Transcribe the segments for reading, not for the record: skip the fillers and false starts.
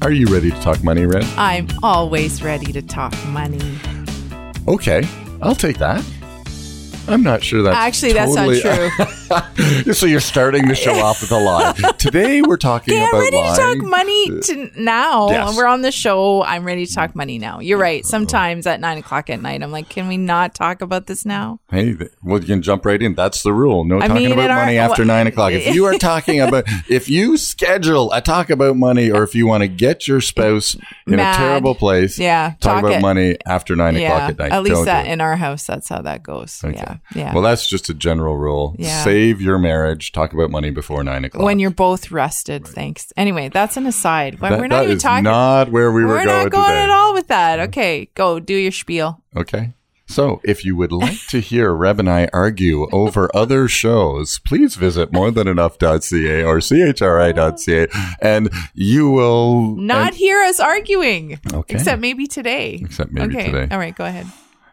Are you ready to talk money, Reb? I'm always ready to talk money. Okay, I'll take that. I'm not sure that's Actually, that's not true. So you're starting the show off with a lie. Today we're talking about lying. I'm ready to talk money now. Yes. We're on the show. I'm ready to talk money now. You're right. Sometimes at 9 o'clock at night, I'm like, can we not talk about this now? Hey, well, you can jump right in. That's the rule. No talking about money after 9 o'clock. If you are talking about, if you schedule a talk about money or if you want to get your spouse in a terrible place, talk about money after 9 o'clock at night. At least in our house, that's how that goes. Okay. Yeah. Yeah. Well, that's just a general rule. Yeah. Save your marriage. Talk about money before 9 o'clock. When you're both rested. Right. Thanks. Anyway, that's an aside. We're not even talking. That is not where we were going. We're not going today at all with that. Okay, go do your spiel. Okay. So, if you would like to hear Reb and I argue over other shows, please visit morethanenough.ca or chri.ca, and you will not hear us arguing. Okay. Except maybe today. Okay. All right. Go ahead.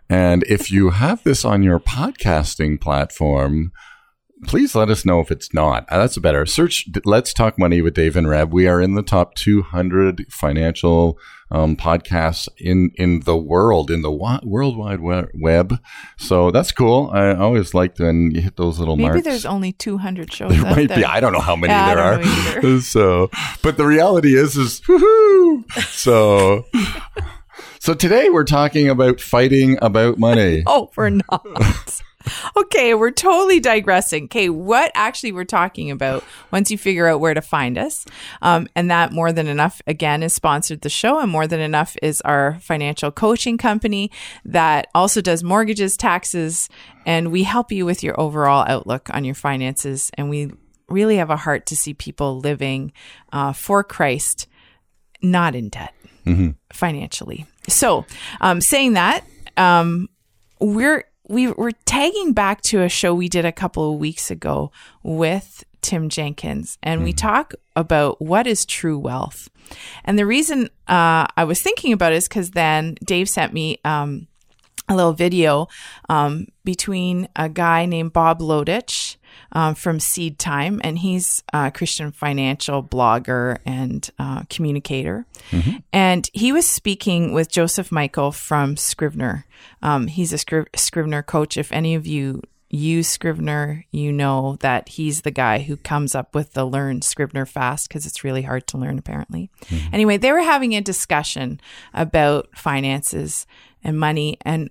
And if you have this on your podcasting platform, please let us know if it's not. That's better. Search Let's Talk Money with Dave and Reb. We are in the top 200 financial podcasts in the world, in the World Wide Web. So that's cool. I always like when you hit those little marks. Maybe there's only 200 shows there might be. I don't know how many there are. So, but the reality is woohoo! So... So today we're talking about fighting about money. Oh, we're not. Okay, we're totally digressing. Okay, what actually we're talking about once you figure out where to find us. And that More Than Enough, again, is sponsored the show. And More Than Enough is our financial coaching company that also does mortgages, taxes, and we help you with your overall outlook on your finances. And we really have a heart to see people living for Christ, not in debt. Mm-hmm. Financially. So, saying that, we're tagging back to a show we did a couple of weeks ago with Tim Jenkins, and we talk about what is true wealth. And the reason I was thinking about it is because then Dave sent me a little video between a guy named Bob Lotich from Seed Time, and he's a Christian financial blogger and communicator. Mm-hmm. And he was speaking with Joseph Michael from Scrivener. He's a Scrivener coach. If any of you use Scrivener, you know that he's the guy who comes up with the Learn Scrivener Fast, because it's really hard to learn, apparently. Mm-hmm. Anyway, they were having a discussion about finances and money and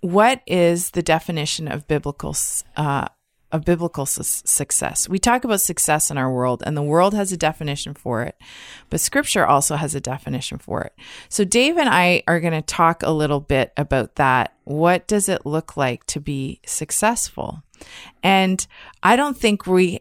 what is the definition of biblical success. We talk about success in our world, and the world has a definition for it, but Scripture also has a definition for it. So Dave and I are going to talk a little bit about that. What does it look like to be successful? And I don't think we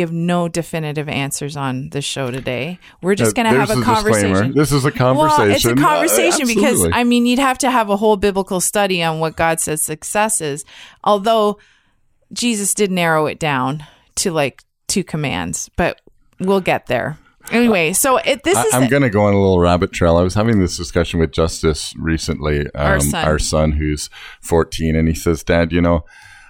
have no definitive answers on the show today. We're just going to have a conversation. Disclaimer. This is a conversation. Well, it's a conversation because, I mean, you'd have to have a whole biblical study on what God says success is, although Jesus did narrow it down to like two commands, but we'll get there. Anyway, so I'm going to go on a little rabbit trail. I was having this discussion with Justice recently, our son who's 14, and he says, Dad,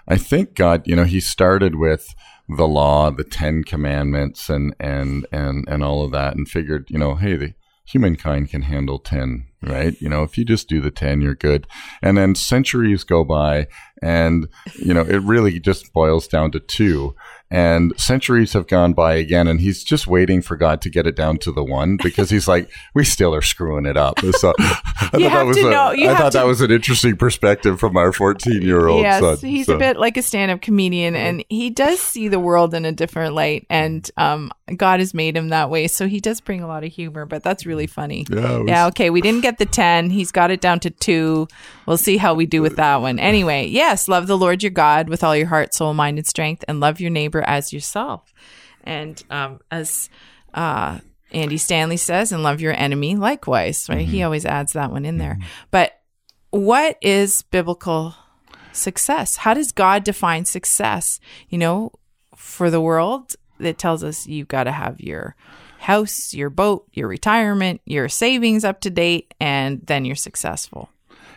I think God, he started with the law, the 10 commandments and all of that, and figured, hey, the humankind can handle 10, right? If you just do the 10, you're good. And then centuries go by, and, it really just boils down to 2. And centuries have gone by again, and he's just waiting for God to get it down to the 1, because he's like, we still are screwing it up. So I thought that was an interesting perspective from our 14-year-old son. Yes, he's a bit like a stand-up comedian, and he does see the world in a different light, and God has made him that way. So he does bring a lot of humor, but that's really funny. Yeah, okay, we didn't get the 10. He's got it down to 2. We'll see how we do with that one. Anyway, yes, love the Lord your God with all your heart, soul, mind, and strength, and love your neighbor as yourself. And as Andy Stanley says, and love your enemy likewise, right? Mm-hmm. He always adds that one in there. Mm-hmm. But what is biblical success? How does God define success? You know, for the world, it tells us you've got to have your house, your boat, your retirement, your savings up to date, and then you're successful.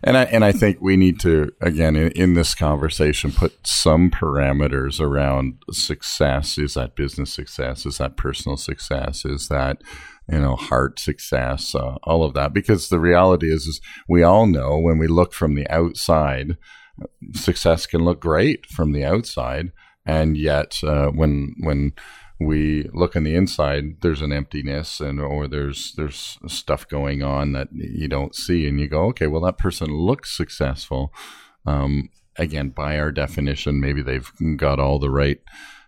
And I think we need to, again, in this conversation, put some parameters around success. Is that business success? Is that personal success? Is that, you know, heart success? All of that. Because the reality is we all know when we look from the outside, success can look great from the outside. And yet when we look on the inside, there's an emptiness or there's stuff going on that you don't see, and you go, okay, well, that person looks successful. Again, by our definition, maybe they've got all the right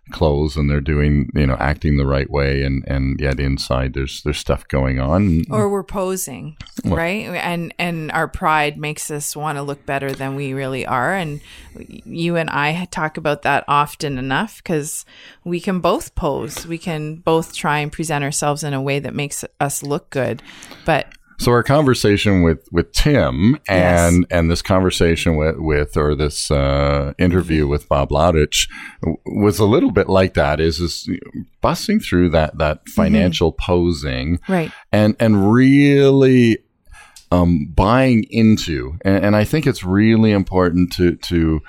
clothes and they're doing, you know, acting the right way, and yet inside there's stuff going on. Or we're posing, right? And our pride makes us want to look better than we really are. And you and I talk about that often enough, because we can both pose. We can both try and present ourselves in a way that makes us look good. But so our conversation with Tim and yes. and this conversation this interview with Bob Lotich was a little bit like that, is busting through that financial mm-hmm. posing, right? And really buying into, and I think it's really important to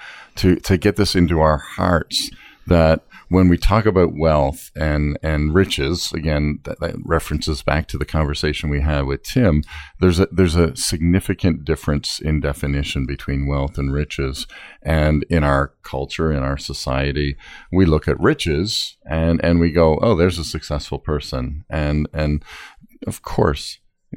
get this into our hearts that when we talk about wealth and riches, again, that references back to the conversation we had with Tim, there's a significant difference in definition between wealth and riches. And in our culture, in our society, we look at riches and we go, oh, there's a successful person. And of course,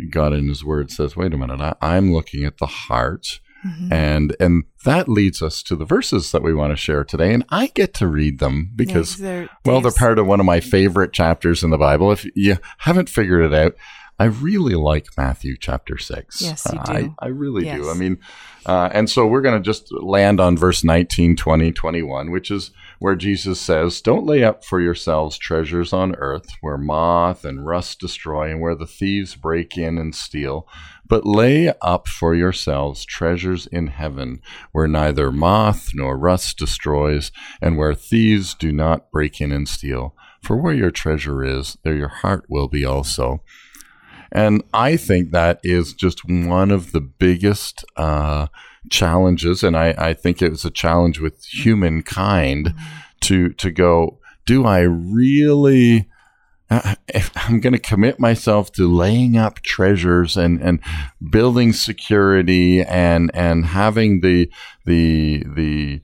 God in his word says, wait a minute, I'm looking at the heart. Mm-hmm. And that leads us to the verses that we want to share today. And I get to read them because, they're part of one of my favorite chapters in the Bible. If you haven't figured it out, I really like Matthew chapter 6. Yes, you do. I really yes. do. I mean, and so we're going to just land on verse 19, 20, 21, which is where Jesus says, don't lay up for yourselves treasures on earth where moth and rust destroy and where the thieves break in and steal, but lay up for yourselves treasures in heaven where neither moth nor rust destroys and where thieves do not break in and steal. For where your treasure is, there your heart will be also. And I think that is just one of the biggest challenges. And I think it was a challenge with humankind mm-hmm. to go, do I really, if I'm going to commit myself to laying up treasures and building security and having the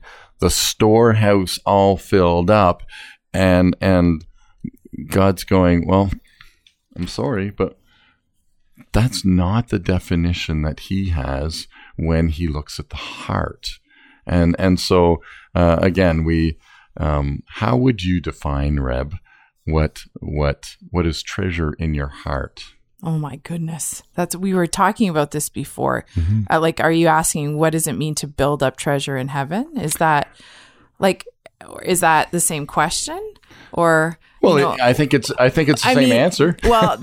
storehouse all filled up, and God's going, well, I'm sorry, but that's not the definition that he has when he looks at the heart. And so, again, we how would you define, Reb, what is treasure in your heart? Oh, my goodness. We were talking about this before. Mm-hmm. Are you asking, what does it mean to build up treasure in heaven? Is that the same question? Or well, I think it's the same answer. Well,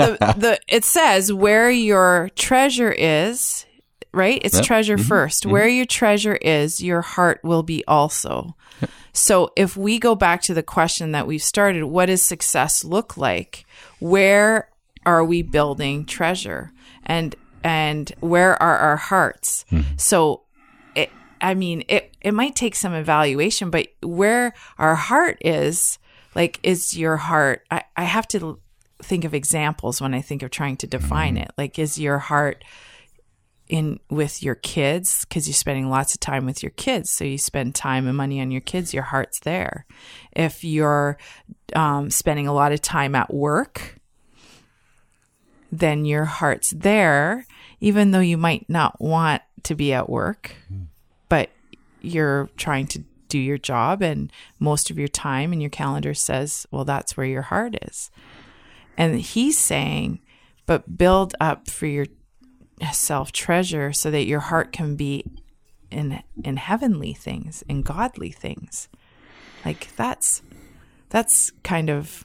it says where your treasure is, right? It's treasure mm-hmm. first. Mm-hmm. Where your treasure is, your heart will be also. Yep. So if we go back to the question that we've started, what does success look like? Where are we building treasure, and where are our hearts? Mm-hmm. So. It might take some evaluation, but where our heart is, is your heart, I have to think of examples when I think of trying to define it. Is your heart in with your kids? Because you're spending lots of time with your kids. So you spend time and money on your kids, your heart's there. If you're spending a lot of time at work, then your heart's there, even though you might not want to be at work. But you're trying to do your job, and most of your time and your calendar says, well, that's where your heart is. And he's saying, but build up for yourself treasure so that your heart can be in heavenly things, in godly things. That's kind of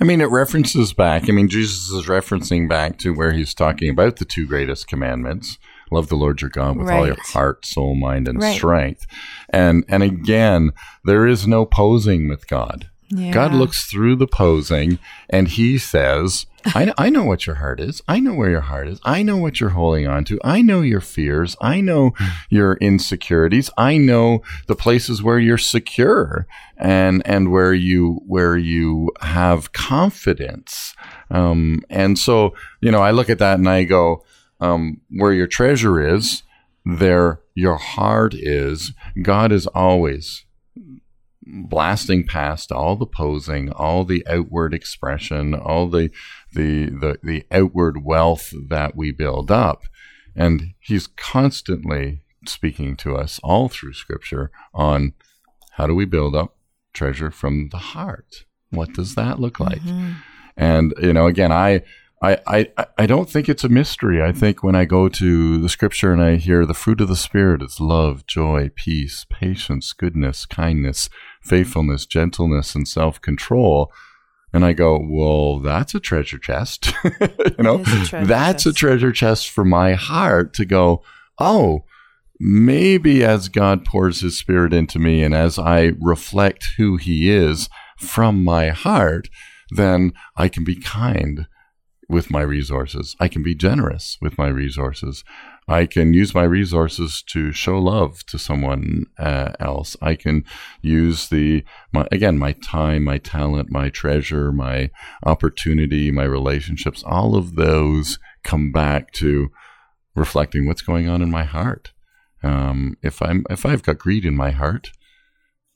I mean, it references back. I mean, Jesus is referencing back to where he's talking about the two greatest commandments. Love the Lord your God with all your heart, soul, mind, and strength. And again, there is no posing with God. Yeah. God looks through the posing, and he says, I know what your heart is. I know where your heart is. I know what you're holding on to. I know your fears. I know your insecurities. I know the places where you're secure and where you have confidence. And so, you know, I look at that and I go, where your treasure is, there your heart is. God is always blasting past all the posing, all the outward expression, all the outward wealth that we build up. And he's constantly speaking to us all through Scripture on how do we build up treasure from the heart? What does that look like? Mm-hmm. And, you know, again, I don't think it's a mystery. I think when I go to the Scripture and I hear the fruit of the Spirit is love, joy, peace, patience, goodness, kindness, faithfulness, gentleness, and self-control, and I go, well, that's a treasure chest. You know, that's a treasure chest for my heart to go, oh, maybe as God pours his Spirit into me and as I reflect who he is from my heart, then I can be kind with my resources. I can be generous with my resources. I can use my resources to show love to someone else. I can use my time, my talent, my treasure, my opportunity, my relationships. All of those come back to reflecting what's going on in my heart. If I've got greed in my heart,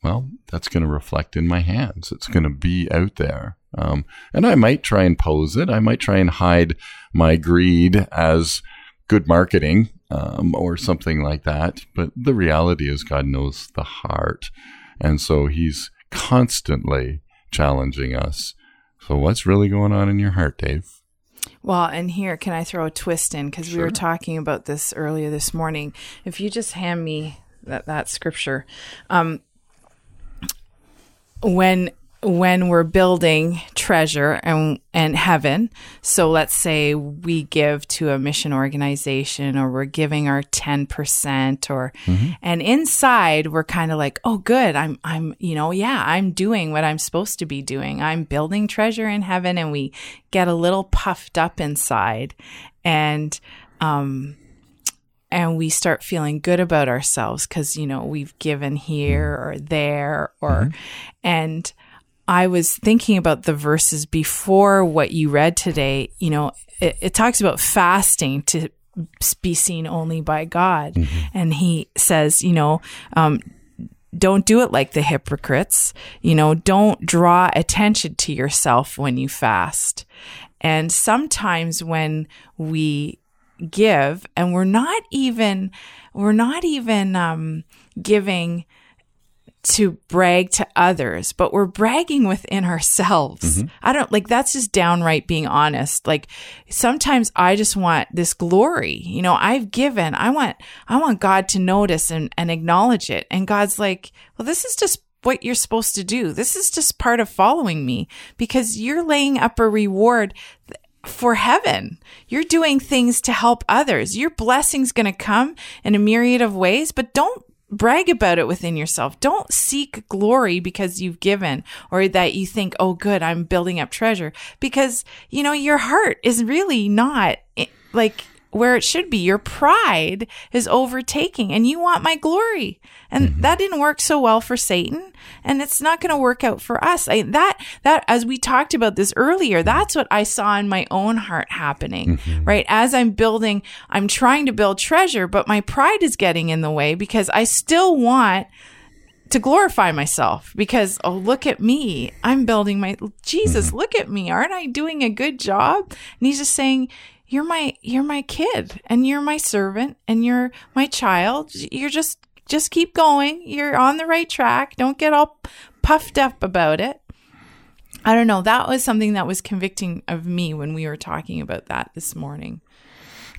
well, that's going to reflect in my hands. It's going to be out there. And I might try and pose it. I might try and hide my greed as good marketing or something like that. But the reality is God knows the heart. And so he's constantly challenging us. So what's really going on in your heart, Dave? Well, and here, can I throw a twist in? Because we were talking about this earlier this morning. If you just hand me that scripture, when we're building treasure and heaven, so let's say we give to a mission organization or we're giving our 10% or and inside we're kind of like, oh good, I'm doing what I'm supposed to be doing. I'm building treasure in heaven, and we get a little puffed up inside and we start feeling good about ourselves because, you know, we've given here or there or and I was thinking about the verses before what you read today. You know, it talks about fasting to be seen only by God. Mm-hmm. And he says, you know, don't do it like the hypocrites. You know, don't draw attention to yourself when you fast. And sometimes when we give and we're not even giving to brag to others, but we're bragging within ourselves. Mm-hmm. I don't like, that's just downright being honest. Like sometimes I just want this glory, you know, I've given, I want God to notice and acknowledge it. And God's like, well, this is just what you're supposed to do. This is just part of following me because you're laying up a reward for heaven. You're doing things to help others. Your blessing's going to come in a myriad of ways, but don't brag about it within yourself. Don't seek glory because you've given or that you think, oh, good, I'm building up treasure because, you know, your heart is really not like where it should be. Your pride is overtaking and you want my glory. And that didn't work so well for Satan. And it's not going to work out for us. That as we talked about this earlier, that's what I saw in my own heart happening, right? As I'm trying to build treasure, but my pride is getting in the way because I still want to glorify myself because, oh, look at me. I'm building Jesus, look at me. Aren't I doing a good job? And he's just saying, You're my kid and you're my servant and you're my child. You're just keep going. You're on the right track. Don't get all puffed up about it. I don't know. That was something that was convicting of me when we were talking about that this morning.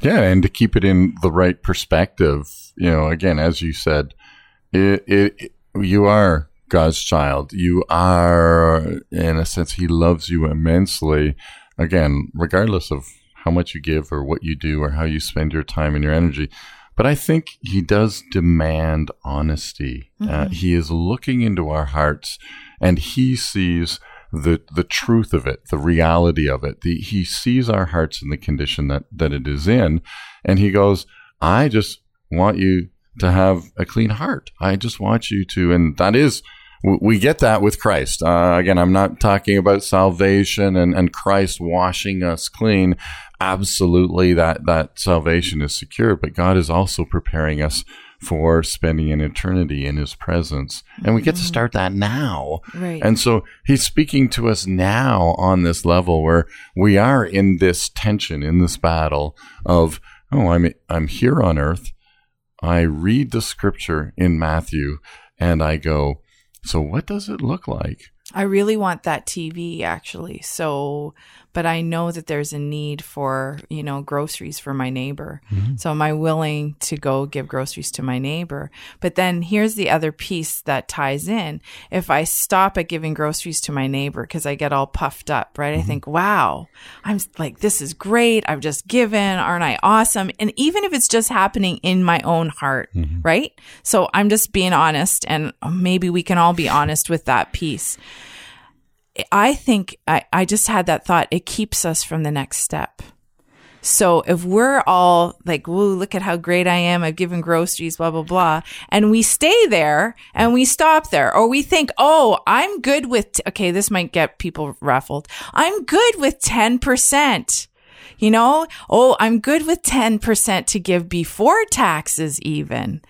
Yeah. And to keep it in the right perspective, you know, again, as you said, you are God's child. You are, in a sense, He loves you immensely. Again, regardless of how much you give or what you do or how you spend your time and your energy. But I think He does demand honesty. Mm-hmm. He is looking into our hearts, and He sees the truth of it, the reality of it. He sees our hearts in the condition that it is in, and He goes, I just want you to have a clean heart. I just want you to, and that is, we get that with Christ. Again, I'm not talking about salvation and Christ washing us clean. Absolutely, that salvation is secure, but God is also preparing us for spending an eternity in His presence. And we get to start that now. Right. And so He's speaking to us now on this level where we are in this tension, in this battle of, I'm here on earth. I read the scripture in Matthew and I go, so what does it look like? I really want that TV, actually. So, but I know that there's a need for, groceries for my neighbor. Mm-hmm. So am I willing to go give groceries to my neighbor? But then here's the other piece that ties in. If I stop at giving groceries to my neighbor because I get all puffed up, right? Mm-hmm. I think, wow, I'm like, this is great. I've just given. Aren't I awesome? And even if it's just happening in my own heart, mm-hmm. right? So I'm just being honest, and maybe we can all be honest with that piece. I think I just had that thought. It keeps us from the next step. So if we're all like, whoa, look at how great I am. I've given groceries, blah, blah, blah. And we stay there and we stop there. Or we think, I'm good with, this might get people ruffled. I'm good with 10%. I'm good with 10% to give before taxes even.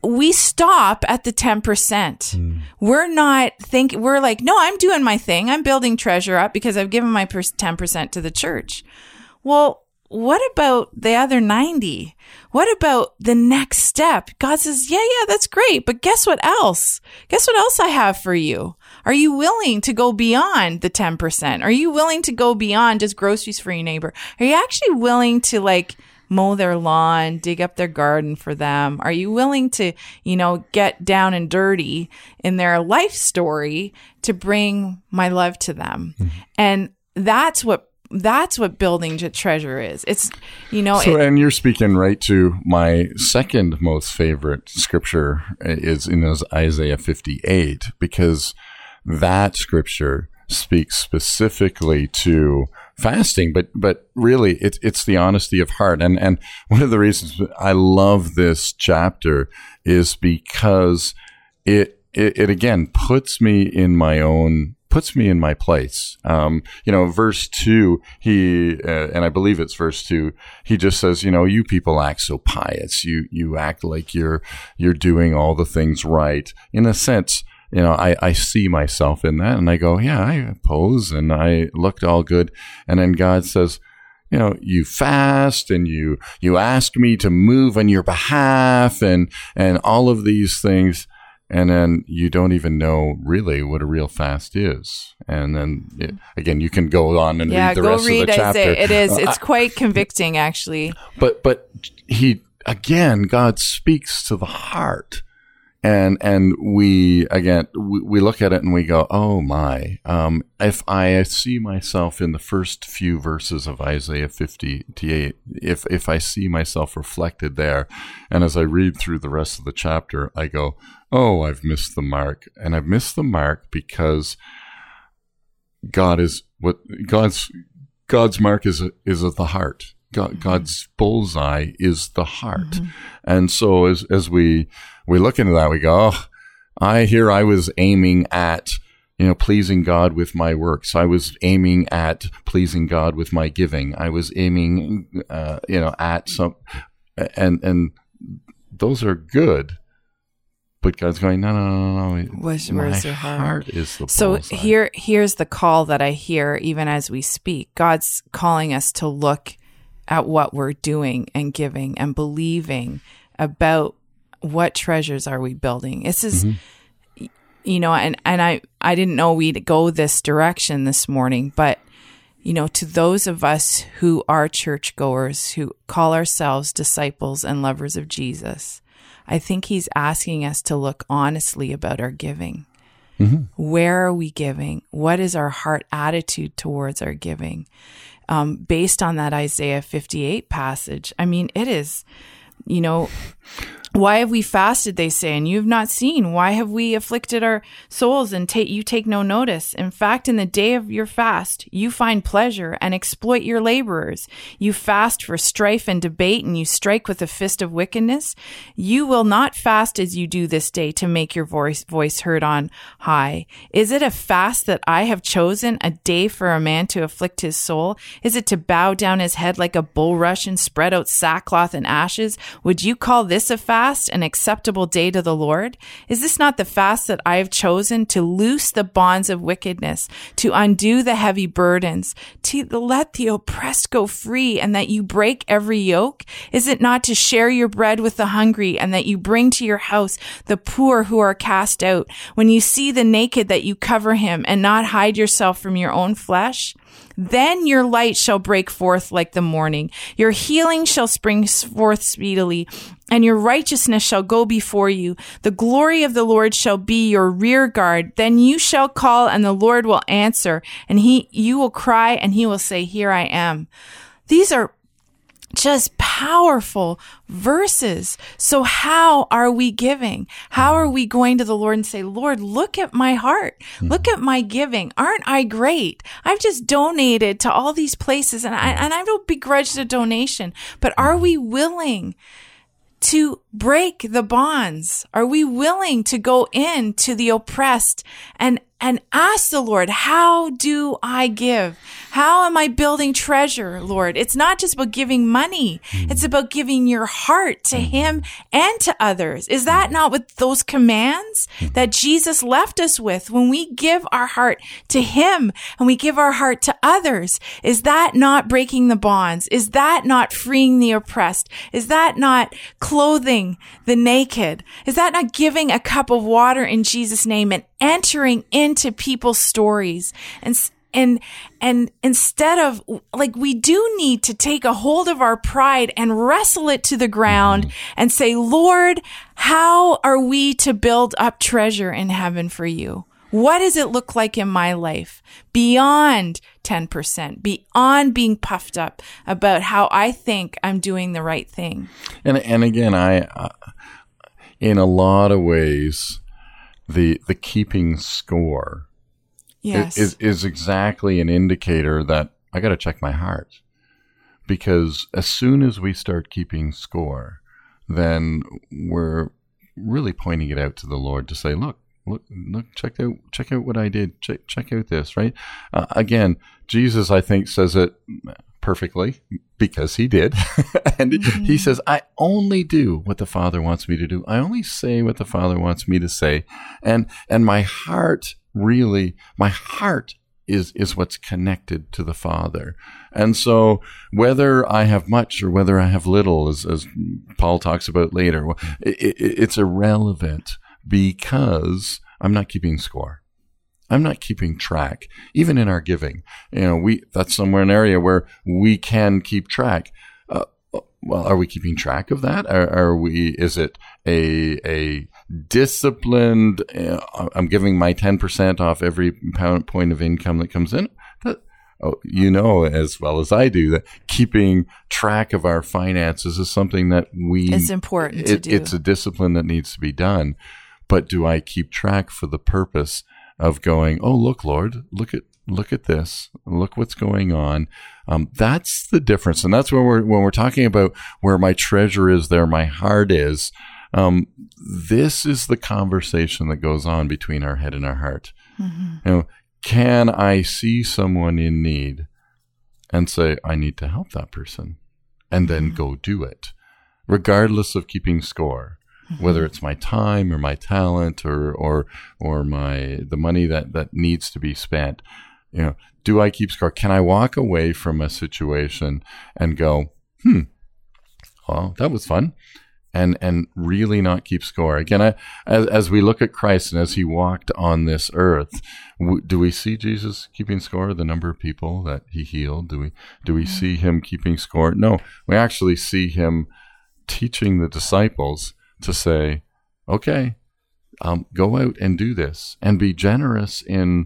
We stop at the 10%. We're not thinking, we're like, no, I'm doing my thing. I'm building treasure up because I've given my 10% to the church. Well, what about the other 90? What about the next step? God says, yeah, that's great. But guess what else? Guess what else I have for you? Are you willing to go beyond the 10%? Are you willing to go beyond just groceries for your neighbor? Are you actually willing to mow their lawn, dig up their garden for them? Are you willing to, get down and dirty in their life story to bring my love to them? Mm-hmm. And that's what building treasure is. It's, So, and you're speaking right to my second most favorite scripture is in Isaiah 58, because that scripture speaks specifically to fasting, but really it's the honesty of heart. And one of the reasons I love this chapter is because it again puts me in my own, puts me in my place. Verse 2, he, and I believe it's verse 2, he just says, you people act so pious. You act like you're doing all the things right. In a sense, I see myself in that, and I go, yeah, I pose and I looked all good. And then God says, you fast and you ask me to move on your behalf and all of these things. And then you don't even know really what a real fast is. And then, again, you can go on and read the rest of the chapter. Isaiah. It is. It's quite convicting, actually. But he, again, God speaks to the heart. And we look at it and we go, oh my, if I see myself in the first few verses of Isaiah 58, if I see myself reflected there, and as I read through the rest of the chapter, I go, oh, I've missed the mark. And I've missed the mark because God's mark is at the heart. God's bullseye is the heart. Mm-hmm. And so as we look into that, we go, I was aiming at, pleasing God with my works. I was aiming at pleasing God with my giving. I was aiming, at some, and those are good. But God's going, no. Where's your heart is the bullseye. So here's the call that I hear even as we speak. God's calling us to look at what we're doing and giving and believing about what treasures are we building. This is, and I didn't know we'd go this direction this morning, but, to those of us who are churchgoers, who call ourselves disciples and lovers of Jesus, I think he's asking us to look honestly about our giving Mm-hmm. Where are we giving? What is our heart attitude towards our giving? Based on that Isaiah 58 passage, I mean, it is, you know, why have we fasted, they say, and you have not seen? Why have we afflicted our souls and you take no notice? In fact, in the day of your fast, you find pleasure and exploit your laborers. You fast for strife and debate, and you strike with the fist of wickedness. You will not fast as you do this day to make your voice heard on high. Is it a fast that I have chosen, a day for a man to afflict his soul? Is it to bow down his head like a bulrush and spread out sackcloth and ashes? Would you call this a fast? An acceptable day to the Lord? Is this not the fast that I have chosen, to loose the bonds of wickedness, to undo the heavy burdens, to let the oppressed go free, and that you break every yoke? Is it not to share your bread with the hungry, and that you bring to your house the poor who are cast out? When you see the naked, that you cover him, and not hide yourself from your own flesh? Then your light shall break forth like the morning. Your healing shall spring forth speedily, and your righteousness shall go before you. The glory of the Lord shall be your rear guard. Then you shall call, and the Lord will answer, and you will cry, and he will say, here I am. These are just powerful verses. So how are we giving? How are we going to the Lord and say, Lord, look at my heart. Look at my giving. Aren't I great? I've just donated to all these places, and I don't begrudge the donation, but are we willing to break the bonds? Are we willing to go in to the oppressed and ask the Lord, how do I give? How am I building treasure, Lord? It's not just about giving money. It's about giving your heart to him and to others. Is that not what those commands that Jesus left us with? When we give our heart to him and we give our heart to others, is that not breaking the bonds? Is that not freeing the oppressed? Is that not clothing the naked? Is that not giving a cup of water in Jesus' name and entering into people's stories? And instead of, like, we do need to take a hold of our pride and wrestle it to the ground and say, Lord, how are we to build up treasure in heaven for you? What does it look like in my life beyond 10%, beyond being puffed up about how I think I'm doing the right thing? And again, I in a lot of ways, the keeping score is exactly an indicator that I got to check my heart, because as soon as we start keeping score, then we're really pointing it out to the Lord to say, look, check out what I did, check out this, right? Again, Jesus, I think, says it perfectly, because he did. And he says, I only do what the Father wants me to do. I only say what the Father wants me to say. And my heart, really, my heart is what's connected to the Father. And so whether I have much or whether I have little, as Paul talks about later, it's irrelevant, because I'm not keeping score. I'm not keeping track, even in our giving. You know, that's somewhere an area where we can keep track. Well, are we keeping track of that? Is it a disciplined? I'm giving my 10% off every point of income that comes in. You know as well as I do that keeping track of our finances is something that it's important to do. It's a discipline that needs to be done. But do I keep track for the purpose of going, oh, look, Lord, look at this, look what's going on? That's the difference, and that's when we're talking about where my treasure is, there my heart is. This is the conversation that goes on between our head and our heart. Mm-hmm. You know, can I see someone in need and say, I need to help that person, and then go do it, regardless of keeping score? Whether it's my time or my talent or the money that needs to be spent, you know, do I keep score? Can I walk away from a situation and go, well, that was fun, and really not keep score? Again, as we look at Christ and as he walked on this earth, do we see Jesus keeping score? The number of people that he healed, do we see him keeping score? No, we actually see him teaching the disciples to say, okay, Go out and do this, and be generous with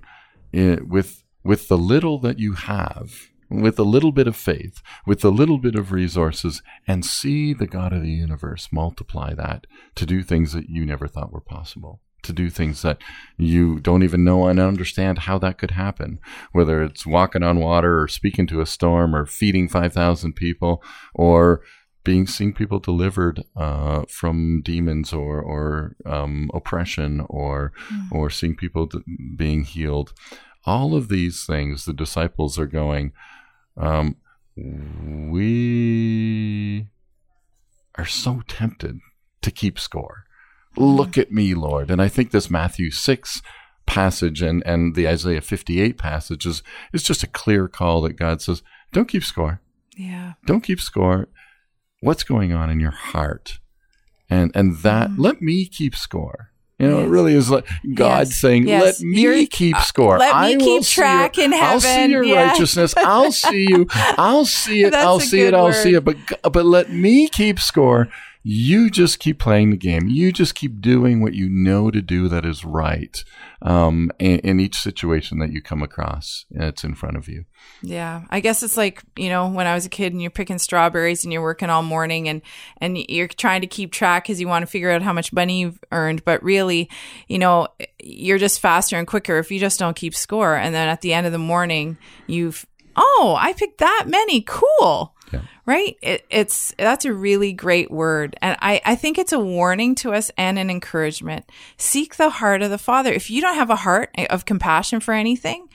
the little that you have, with a little bit of faith, with a little bit of resources, and see the God of the universe multiply that to do things that you never thought were possible, to do things that you don't even know and understand how that could happen, whether it's walking on water or speaking to a storm or feeding 5,000 people or seeing people delivered from demons or oppression or seeing people being healed. All of these things, the disciples are going, we are so tempted to keep score. Look at me, Lord. And I think this Matthew 6 passage and the Isaiah 58 passage is just a clear call that God says, don't keep score. Yeah. Don't keep score. What's going on in your heart? And that, let me keep score. You know, yes. It really is like God saying, yes. Let me keep score. Let me keep track in heaven. I'll see your righteousness. I'll see you. I'll see it. That's I'll see it. Word. I'll see it. But let me keep score. You just keep playing the game. You just keep doing what you know to do that is right in each situation that you come across that's in front of you. Yeah. I guess it's like, you know, when I was a kid and you're picking strawberries and you're working all morning and you're trying to keep track because you want to figure out how much money you've earned. But really, you know, you're just faster and quicker if you just don't keep score. And then at the end of the morning, I picked that many. Cool. Yeah. Right? That's a really great word. And I think it's a warning to us and an encouragement. Seek the heart of the Father. If you don't have a heart of compassion for anything,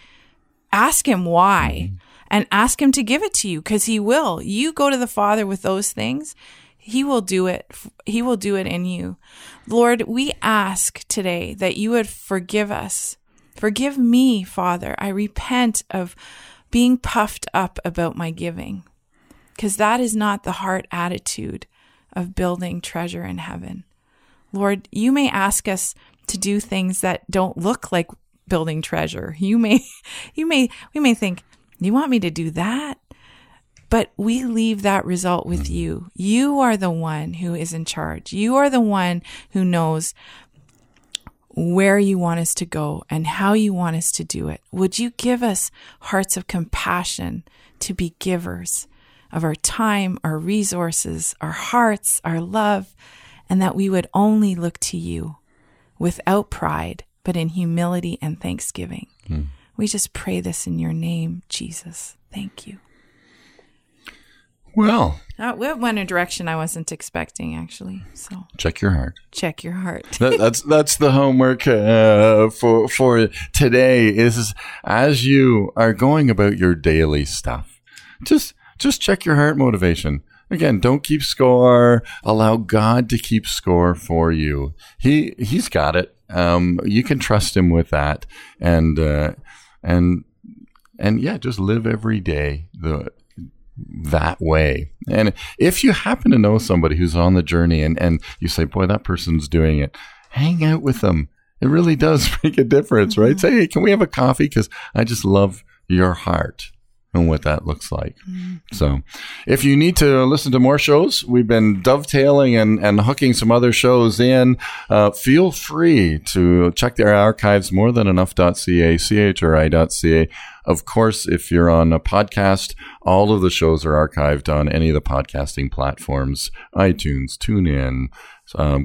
ask him why and ask him to give it to you because he will. You go to the Father with those things. He will do it. He will do it in you. Lord, we ask today that you would forgive us. Forgive me, Father. I repent of being puffed up about my giving. Because that is not the heart attitude of building treasure in heaven. Lord, you may ask us to do things that don't look like building treasure. We may think, you want me to do that? But we leave that result with you. You are the one who is in charge. You are the one who knows where you want us to go and how you want us to do it. Would you give us hearts of compassion to be givers of our time, our resources, our hearts, our love, and that we would only look to you without pride, but in humility and thanksgiving. We just pray this in your name, Jesus. Thank you. Well, that went in a direction I wasn't expecting, actually. So check your heart. Check your heart. that's the homework for today. Is as you are going about your daily stuff, just check your heart motivation. Again, don't keep score. Allow God to keep score for you. He's got it. You can trust him with that, and just live every day that way. And if you happen to know somebody who's on the journey, and you say, "Boy, that person's doing it," hang out with them. It really does make a difference, mm-hmm. right? Say, "Hey, can we have a coffee? Because I just love your heart." And what that looks like. So if you need to listen to more shows, we've been dovetailing and hooking some other shows in. Feel free to check their archives, morethanenough.ca, chri.ca. Of course, if you're on a podcast, all of the shows are archived on any of the podcasting platforms, iTunes, TuneIn,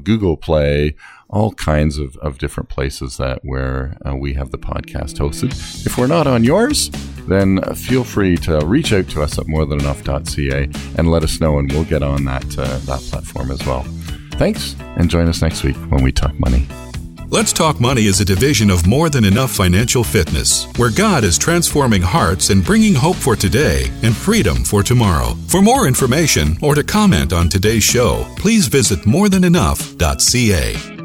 Google Play, all kinds of different places where we have the podcast hosted. If we're not on yours, then feel free to reach out to us at morethanenough.ca and let us know, and we'll get on that platform as well. Thanks, and join us next week when we talk money. Let's Talk Money is a division of More Than Enough Financial Fitness, where God is transforming hearts and bringing hope for today and freedom for tomorrow. For more information or to comment on today's show, please visit morethanenough.ca.